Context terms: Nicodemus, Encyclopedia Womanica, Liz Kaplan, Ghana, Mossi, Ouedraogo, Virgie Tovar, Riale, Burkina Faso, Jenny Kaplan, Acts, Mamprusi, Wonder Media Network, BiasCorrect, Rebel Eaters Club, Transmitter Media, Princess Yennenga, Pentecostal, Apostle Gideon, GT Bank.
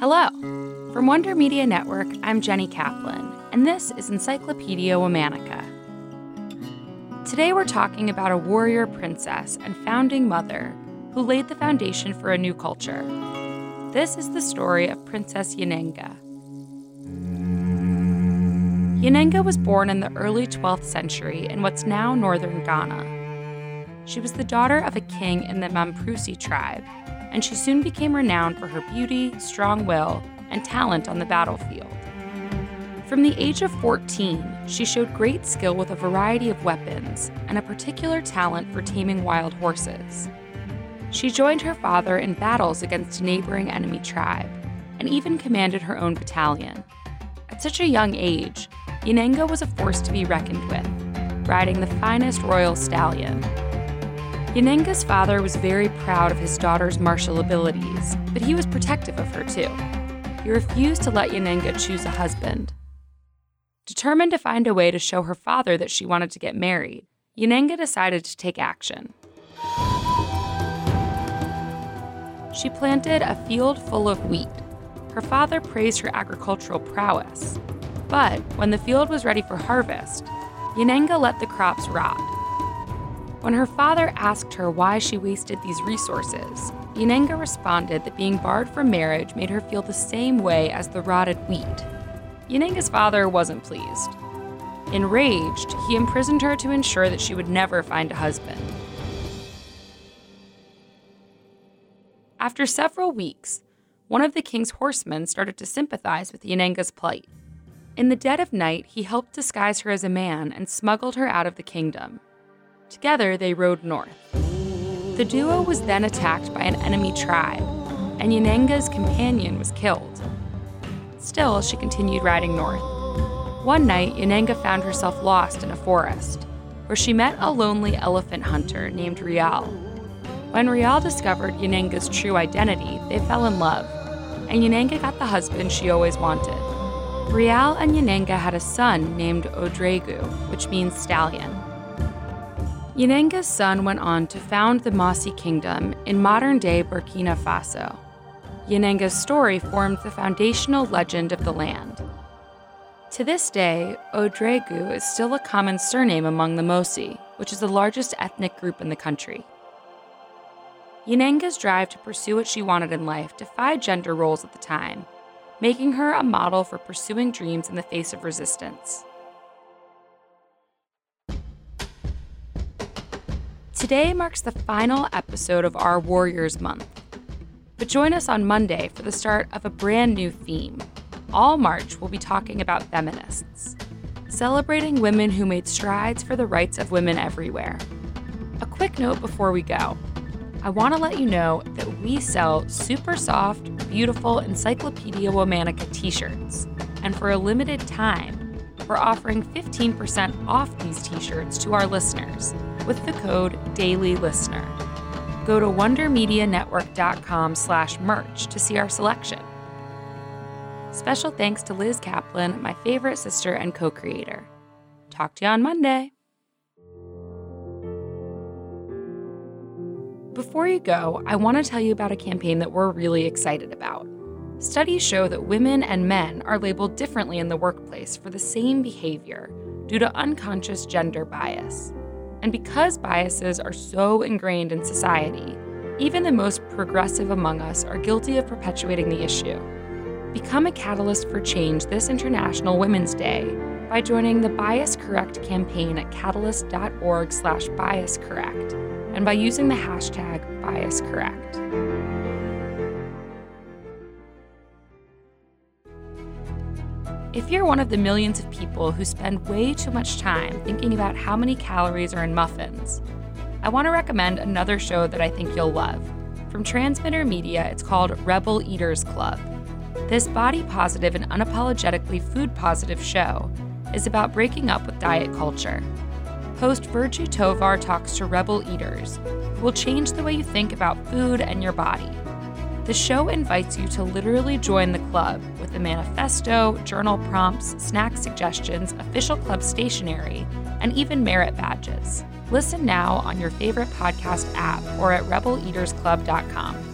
Hello. From Wonder Media Network, I'm Jenny Kaplan, and this is Encyclopedia Womanica. Today we're talking about a warrior princess and founding mother who laid the foundation for a new culture. This is the story of Princess Yennenga. Yennenga was born in the early 12th century in what's now northern Ghana. She was the daughter of a king in the Mamprusi tribe, and she soon became renowned for her beauty, strong will, and talent on the battlefield. From the age of 14, she showed great skill with a variety of weapons and a particular talent for taming wild horses. She joined her father in battles against a neighboring enemy tribe, and even commanded her own battalion. At such a young age, Yennenga was a force to be reckoned with, riding the finest royal stallion. Yennenga's father was very proud of his daughter's martial abilities, but he was protective of her too. He refused to let Yennenga choose a husband. Determined to find a way to show her father that she wanted to get married, Yennenga decided to take action. She planted a field full of wheat. Her father praised her agricultural prowess. But when the field was ready for harvest, Yennenga let the crops rot. When her father asked her why she wasted these resources, Yennenga responded that being barred from marriage made her feel the same way as the rotted wheat. Yennenga's father wasn't pleased. Enraged, he imprisoned her to ensure that she would never find a husband. After several weeks, one of the king's horsemen started to sympathize with Yennenga's plight. In the dead of night, he helped disguise her as a man and smuggled her out of the kingdom. Together, they rode north. The duo was then attacked by an enemy tribe, and Yennenga's companion was killed. Still, she continued riding north. One night, Yennenga found herself lost in a forest, where she met a lonely elephant hunter named Riale. When Riale discovered Yennenga's true identity, they fell in love, and Yennenga got the husband she always wanted. Riale and Yennenga had a son named Ouedraogo, which means stallion. Yennenga's son went on to found the Mossi kingdom in modern-day Burkina Faso. Yennenga's story formed the foundational legend of the land. To this day, Ouedraogo is still a common surname among the Mossi, which is the largest ethnic group in the country. Yennenga's drive to pursue what she wanted in life defied gender roles at the time, making her a model for pursuing dreams in the face of resistance. Today marks the final episode of our Warriors Month. But join us on Monday for the start of a brand new theme. All March, we'll be talking about feminists, celebrating women who made strides for the rights of women everywhere. A quick note before we go. I want to let you know that we sell super soft, beautiful Encyclopedia Womanica t-shirts. And for a limited time, we're offering 15% off these t-shirts to our listeners with the code DAILYLISTENER. Go to wondermedianetwork.com/merch to see our selection. Special thanks to Liz Kaplan, my favorite sister and co-creator. Talk to you on Monday. Before you go, I want to tell you about a campaign that we're really excited about. Studies show that women and men are labeled differently in the workplace for the same behavior due to unconscious gender bias. And because biases are so ingrained in society, even the most progressive among us are guilty of perpetuating the issue. Become a catalyst for change this International Women's Day by joining the Bias Correct campaign at catalyst.org/biascorrect. and by using the hashtag BiasCorrect. If you're one of the millions of people who spend way too much time thinking about how many calories are in muffins, I want to recommend another show that I think you'll love. From Transmitter Media, it's called Rebel Eaters Club. This body-positive and unapologetically food-positive show is about breaking up with diet culture. Host Virgie Tovar talks to rebel eaters who will change the way you think about food and your body. The show invites you to literally join the club with a manifesto, journal prompts, snack suggestions, official club stationery, and even merit badges. Listen now on your favorite podcast app or at rebeleatersclub.com.